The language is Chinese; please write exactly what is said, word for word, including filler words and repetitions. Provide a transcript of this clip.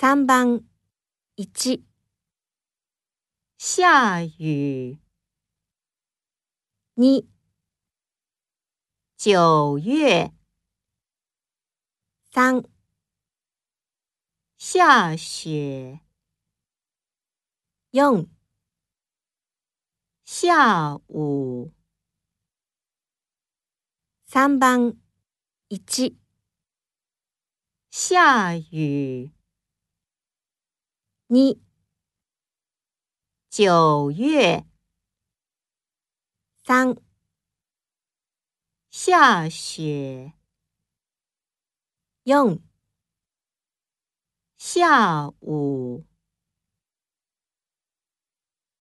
さんばんいち下雨に九月さん下雪よん下午さんばんいち下雨に九月さん下雪よん下午